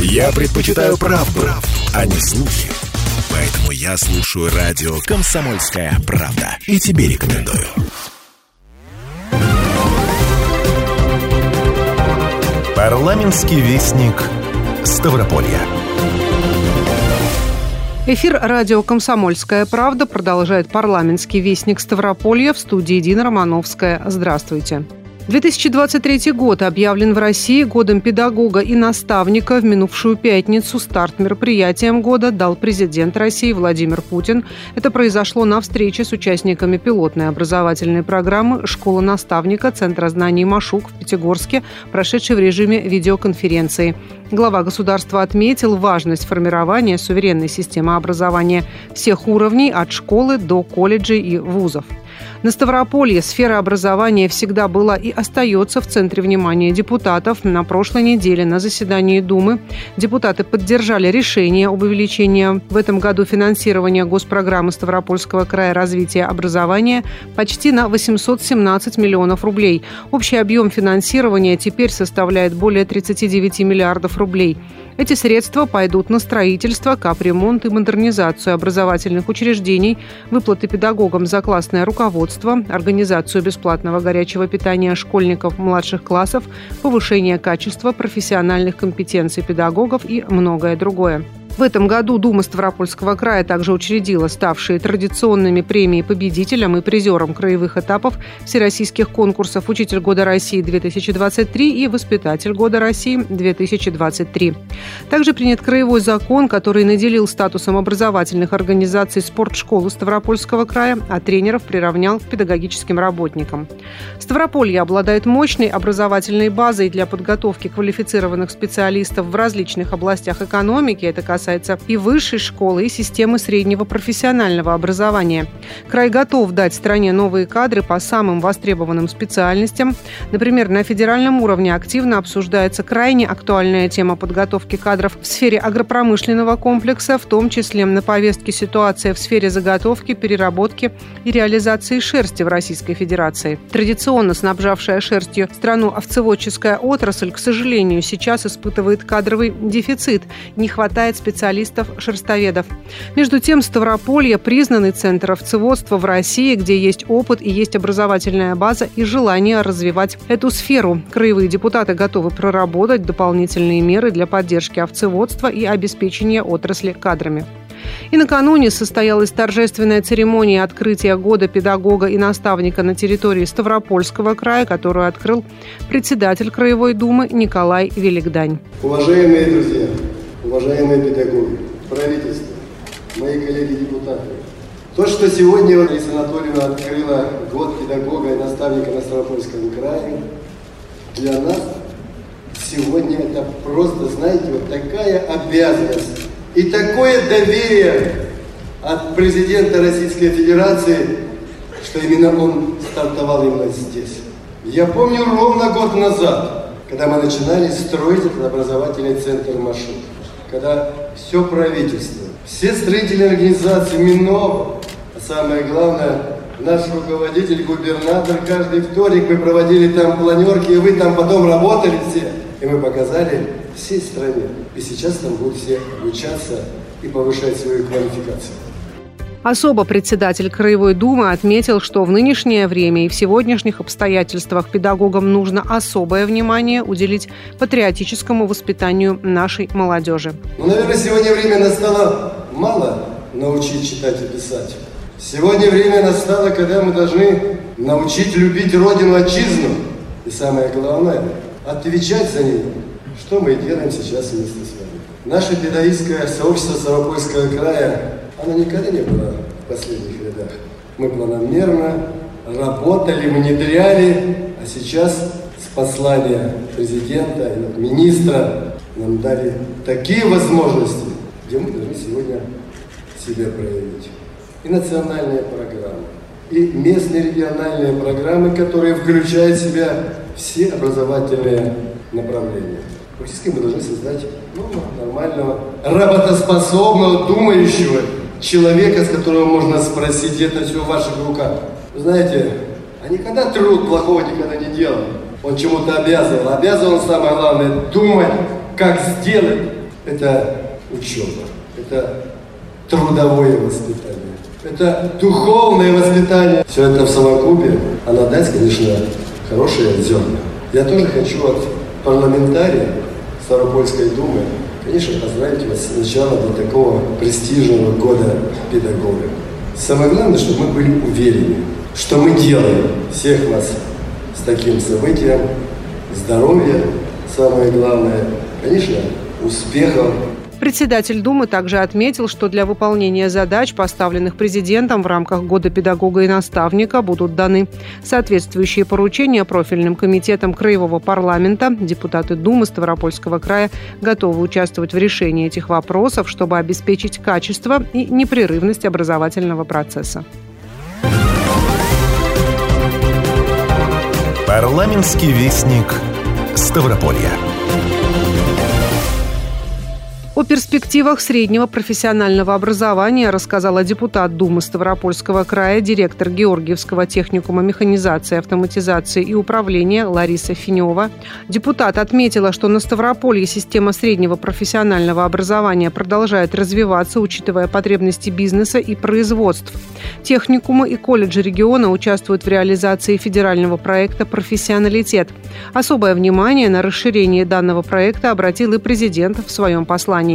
Я предпочитаю правду, а не слухи. Поэтому я слушаю радио «Комсомольская правда». И тебе рекомендую. Парламентский вестник Ставрополья. Эфир радио «Комсомольская правда» продолжает парламентский вестник Ставрополья, в студии Дина Романовская. Здравствуйте. 2023 год объявлен в России годом педагога и наставника. В минувшую пятницу старт мероприятиям года дал президент России Владимир Путин. Это произошло на встрече с участниками пилотной образовательной программы «Школа наставника» Центра знаний «Машук» в Пятигорске, прошедшей в режиме видеоконференции. Глава государства отметил важность формирования суверенной системы образования всех уровней, от школы до колледжей и вузов. На Ставрополье сфера образования всегда была и остается в центре внимания депутатов. На прошлой неделе на заседании Думы депутаты поддержали решение об увеличении в этом году финансирования госпрограммы Ставропольского края развития образования почти на 817 миллионов рублей. Общий объем финансирования теперь составляет более 39 миллиардов рублей. Эти средства пойдут на строительство, капремонт и модернизацию образовательных учреждений, выплаты педагогам за классное руководство, организацию бесплатного горячего питания школьников младших классов, повышение качества профессиональных компетенций педагогов и многое другое. В этом году Дума Ставропольского края также учредила ставшие традиционными премии победителям и призерам краевых этапов всероссийских конкурсов «Учитель года России 2023» и «Воспитатель года России 2023». Также принят краевой закон, который наделил статусом образовательных организаций спортшколу Ставропольского края, а тренеров приравнял к педагогическим работникам. Ставрополье обладает мощной образовательной базой для подготовки квалифицированных специалистов в различных областях экономики. Это касается и высшей школы, и системы среднего профессионального образования. Край готов дать стране новые кадры по самым востребованным специальностям. Например, на федеральном уровне активно обсуждается крайне актуальная тема подготовки кадров в сфере агропромышленного комплекса, в том числе на повестке ситуация в сфере заготовки, переработки и реализации шерсти в Российской Федерации. Традиционно снабжавшая шерстью страну овцеводческая отрасль, к сожалению, сейчас испытывает кадровый дефицит. Не хватает специалистов-шерстоведов. Между тем, Ставрополье – признанный центр овцеводства в России, где есть опыт и есть образовательная база и желание развивать эту сферу. Краевые депутаты готовы проработать дополнительные меры для поддержки овцеводства и обеспечения отрасли кадрами. И накануне состоялась торжественная церемония открытия года педагога и наставника на территории Ставропольского края, которую открыл председатель Краевой думы Николай Велигдань. Уважаемые друзья! Уважаемые педагоги, правительство, мои коллеги-депутаты, то, что сегодня Лариса Анатольевна открыла год педагога и наставника на Ставропольском крае, для нас сегодня это просто, знаете, вот такая обязанность и такое доверие от президента Российской Федерации, что именно он стартовал именно здесь. Я помню ровно год назад, когда мы начинали строить этот образовательный центр «Машук», когда все правительство, все строительные организации, МИНО, а самое главное, наш руководитель, губернатор, каждый вторник мы проводили там планерки, и вы там потом работали все. И мы показали всей стране. И сейчас там будут все обучаться и повышать свою квалификацию. Особо председатель Краевой думы отметил, что в нынешнее время и в сегодняшних обстоятельствах педагогам нужно особое внимание уделить патриотическому воспитанию нашей молодежи. Наверное, сегодня время настало мало научить читать и писать. Сегодня время настало, когда мы должны научить любить родину, отчизну. И самое главное, отвечать за нее, что мы делаем сейчас вместе с вами. Наше педагогическое сообщество Ставропольского края, она никогда не была в последних рядах. Мы планомерно работали, внедряли, а сейчас с послания президента и министра нам дали такие возможности, где мы должны сегодня себя проявить. И национальные программы, и местные региональные программы, которые включают в себя все образовательные направления. Практически мы должны создать нормального, работоспособного, думающего человека, с которого можно спросить, это все в ваших руках. Вы знаете, а никогда труд плохого никогда не делал. Он чему-то обязывал. Обязывал, самое главное, думать, как сделать, это учеба, это трудовое воспитание, это духовное воспитание. Все это в совокупе, она даст, конечно, хорошее зерна. Я тоже хочу от парламентария Ставропольской думы, конечно, поздравить вас с начала до такого престижного года педагога. Самое главное, чтобы мы были уверены, что мы делаем. Всех вас с таким событием, здоровья, самое главное, конечно, успехов. Председатель Думы также отметил, что для выполнения задач, поставленных президентом в рамках Года педагога и наставника, будут даны соответствующие поручения профильным комитетам Краевого парламента. Депутаты Думы Ставропольского края готовы участвовать в решении этих вопросов, чтобы обеспечить качество и непрерывность образовательного процесса. Парламентский вестник Ставрополья. О перспективах среднего профессионального образования рассказала депутат Думы Ставропольского края, директор Георгиевского техникума механизации, автоматизации и управления Лариса Финева. Депутат отметила, что на Ставрополье система среднего профессионального образования продолжает развиваться, учитывая потребности бизнеса и производств. Техникумы и колледжи региона участвуют в реализации федерального проекта «Профессионалитет». Особое внимание на расширение данного проекта обратил и президент в своем послании.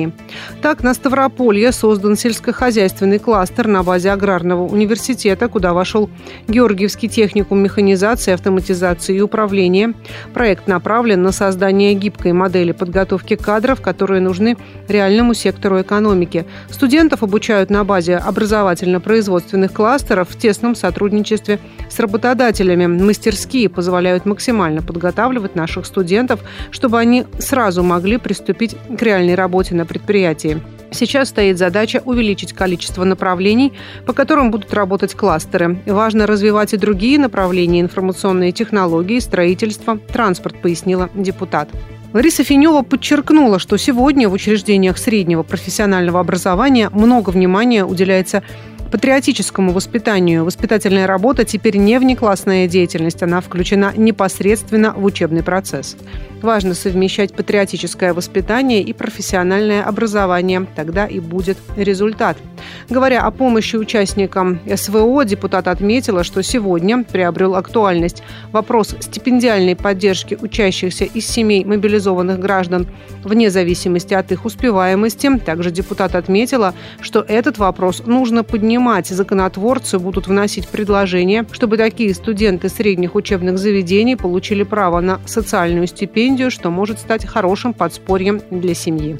Так, на Ставрополье создан сельскохозяйственный кластер на базе Аграрного университета, куда вошел Георгиевский техникум механизации, автоматизации и управления. Проект направлен на создание гибкой модели подготовки кадров, которые нужны реальному сектору экономики. Студентов обучают на базе образовательно-производственных кластеров в тесном сотрудничестве с работодателями. Мастерские позволяют максимально подготавливать наших студентов, чтобы они сразу могли приступить к реальной работе на предприятии. Сейчас стоит задача увеличить количество направлений, по которым будут работать кластеры. Важно развивать и другие направления: информационные технологии, строительство, транспорт, пояснила депутат. Лариса Финева подчеркнула, что сегодня в учреждениях среднего профессионального образования много внимания уделяется патриотическому воспитанию. Воспитательная работа теперь не внеклассная деятельность, она включена непосредственно в учебный процесс. Важно совмещать патриотическое воспитание и профессиональное образование, тогда и будет результат. Говоря о помощи участникам СВО, депутат отметила, что сегодня приобрел актуальность вопрос стипендиальной поддержки учащихся из семей мобилизованных граждан вне зависимости от их успеваемости. Также депутат отметила, что этот вопрос нужно поднимать. Законотворцы будут вносить предложение, чтобы такие студенты средних учебных заведений получили право на социальную стипендию, что может стать хорошим подспорьем для семьи.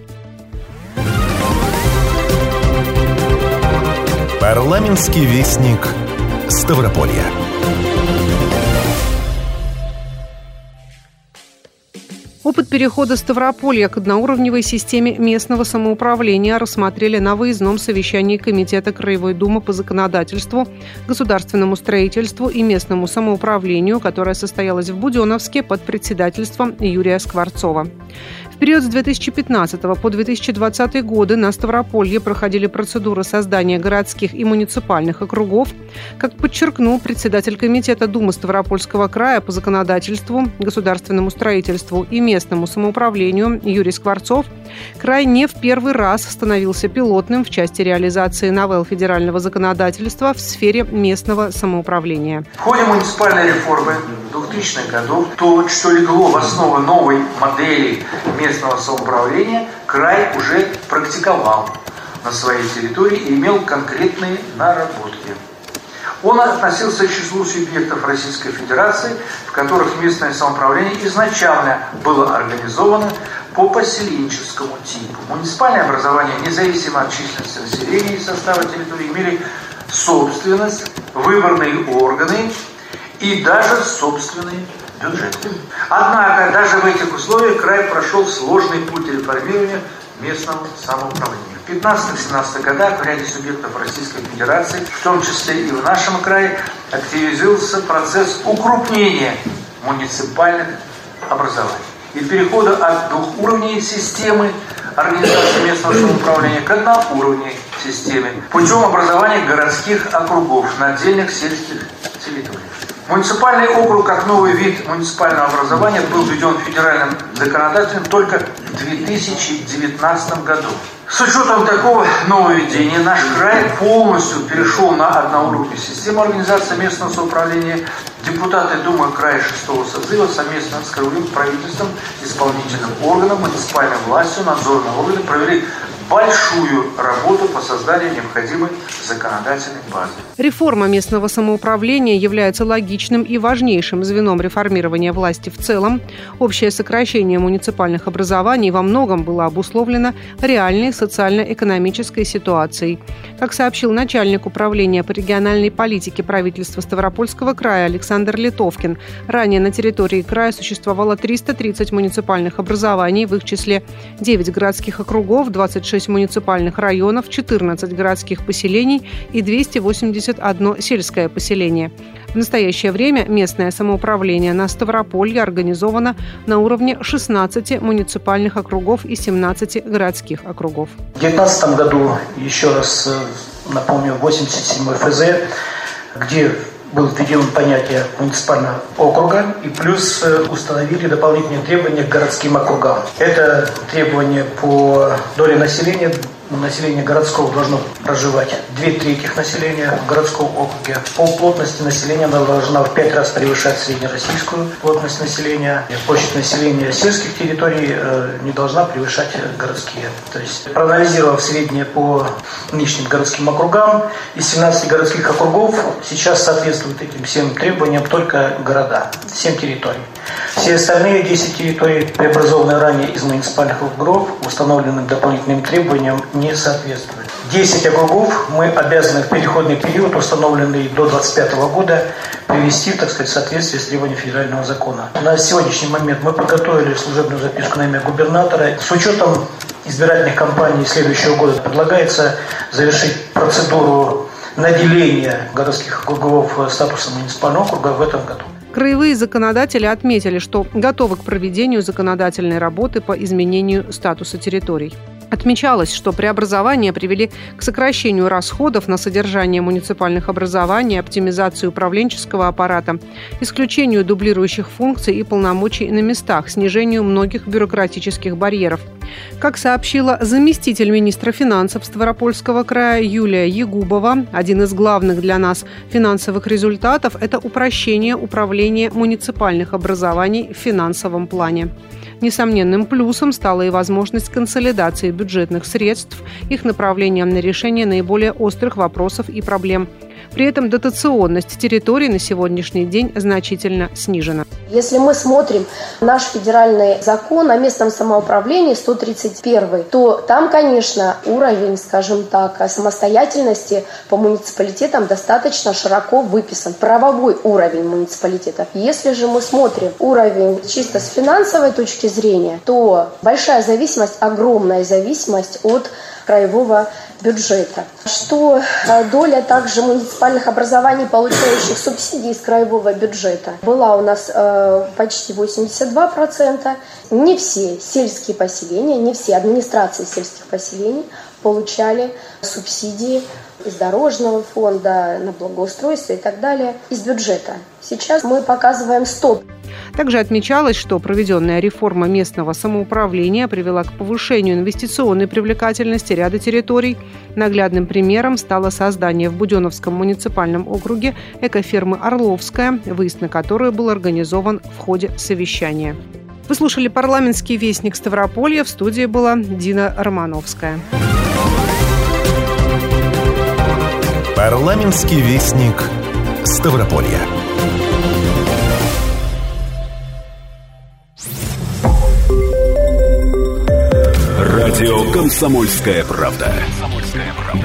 Парламентский вестник Ставрополья. Опыт перехода Ставрополья к одноуровневой системе местного самоуправления рассмотрели на выездном совещании Комитета Краевой Думы по законодательству, государственному строительству и местному самоуправлению, которое состоялось в Буденовске под председательством Юрия Скворцова. В период с 2015 по 2020 годы на Ставрополье проходили процедуры создания городских и муниципальных округов. Как подчеркнул председатель Комитета Думы Ставропольского края по законодательству, государственному строительству и местному самоуправлению Юрий Скворцов, край не в первый раз становился пилотным в части реализации новелл федерального законодательства в сфере местного самоуправления. В ходе муниципальной реформы 2000-х годов то, что легло в основу новой модели местного самоуправления, край уже практиковал на своей территории и имел конкретные наработки. Он относился к числу субъектов Российской Федерации, в которых местное самоуправление изначально было организовано по поселенческому типу. Муниципальное образование, независимо от численности населения и состава территории, имели собственность, выборные органы и даже собственные бюджеты. Однако даже в этих условиях край прошел сложный путь реформирования местного самоуправления. В 15-17 годах в ряде субъектов Российской Федерации, в том числе и в нашем крае, активизировался процесс укрупнения муниципальных образований и перехода от двухуровневой системы организации местного самоуправления к одноуровневой системе путем образования городских округов на отдельных сельских территориях. Муниципальный округ как новый вид муниципального образования был введен федеральным законодательством только в 2019 году. С учетом такого нововведения наш край полностью перешел на одноуровневую систему организации местного самоуправления. Депутаты Думы края 6-го созыва совместно с краевым правительством, исполнительным органом, муниципальной властью, надзорным органом провели большую работу по созданию необходимой законодательной базы. Реформа местного самоуправления является логичным и важнейшим звеном реформирования власти в целом. Общее сокращение муниципальных образований во многом было обусловлено реальной социально-экономической ситуацией. Как сообщил начальник управления по региональной политике правительства Ставропольского края Александр Литовкин, ранее на территории края существовало 330 муниципальных образований, в их числе 9 городских округов, 26 муниципальных районов, 14 городских поселений и 281 сельское поселение. В настоящее время местное самоуправление на Ставрополье организовано на уровне 16 муниципальных округов и 17 городских округов. В 2019 году, еще раз напомню, 87 ФЗ, где было введено понятие муниципального округа, и плюс установили дополнительные требования к городским округам. Это требования по доле населения. Население городского должно проживать 2/3 населения в городском округе. По плотности населения она должна в 5 раз превышать среднероссийскую плотность населения. Площадь населения сельских территорий не должна превышать городские. То есть, проанализировав среднее по нынешним городским округам, из 17 городских округов сейчас соответствуют этим всем требованиям только города, 7 территорий. Все остальные 10 территорий, преобразованные ранее из муниципальных округов, установленным дополнительным требованиям, не соответствует. 10 округов мы обязаны в переходный период, установленный до 2025 года, привести, так сказать, в соответствие с требованиями федерального закона. На сегодняшний момент мы подготовили служебную записку на имя губернатора. С учетом избирательных кампаний следующего года предлагается завершить процедуру наделения городских округов статусом муниципального округа в этом году. Краевые законодатели отметили, что готовы к проведению законодательной работы по изменению статуса территорий. Отмечалось, что преобразования привели к сокращению расходов на содержание муниципальных образований, оптимизацию управленческого аппарата, исключению дублирующих функций и полномочий на местах, снижению многих бюрократических барьеров. Как сообщила заместитель министра финансов Ставропольского края Юлия Ягубова, один из главных для нас финансовых результатов – это упрощение управления муниципальных образований в финансовом плане. Несомненным плюсом стала и возможность консолидации бюджетных средств, их направлением на решение наиболее острых вопросов и проблем. При этом дотационность территорий на сегодняшний день значительно снижена. Если мы смотрим наш федеральный закон о местном самоуправлении 131, то там, конечно, уровень, скажем так, самостоятельности по муниципалитетам достаточно широко выписан. Правовой уровень муниципалитетов. Если же мы смотрим уровень чисто с финансовой точки зрения, то большая зависимость, огромная зависимость от краевого бюджета. Что доля также муниципальных образований, получающих субсидии из краевого бюджета, была у нас почти 82%. Не все сельские поселения, не все администрации сельских поселений получали субсидии из дорожного фонда, на благоустройство и так далее, из бюджета. Сейчас мы показываем 100%. Также отмечалось, что проведенная реформа местного самоуправления привела к повышению инвестиционной привлекательности ряда территорий. Наглядным примером стало создание в Буденовском муниципальном округе экофермы «Орловская», выезд на которую был организован в ходе совещания. Вы слушали «Парламентский вестник Ставрополья». В студии была Дина Романовская. «Парламентский вестник Ставрополья». Радио «Комсомольская правда».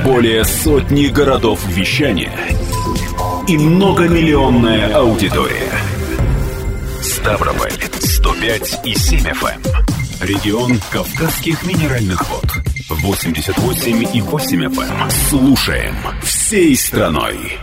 Более сотни городов вещания и многомиллионная аудитория. Ставрополь 105,7 FM. Регион Кавказских минеральных вод 88,8 FM. Слушаем всей страной.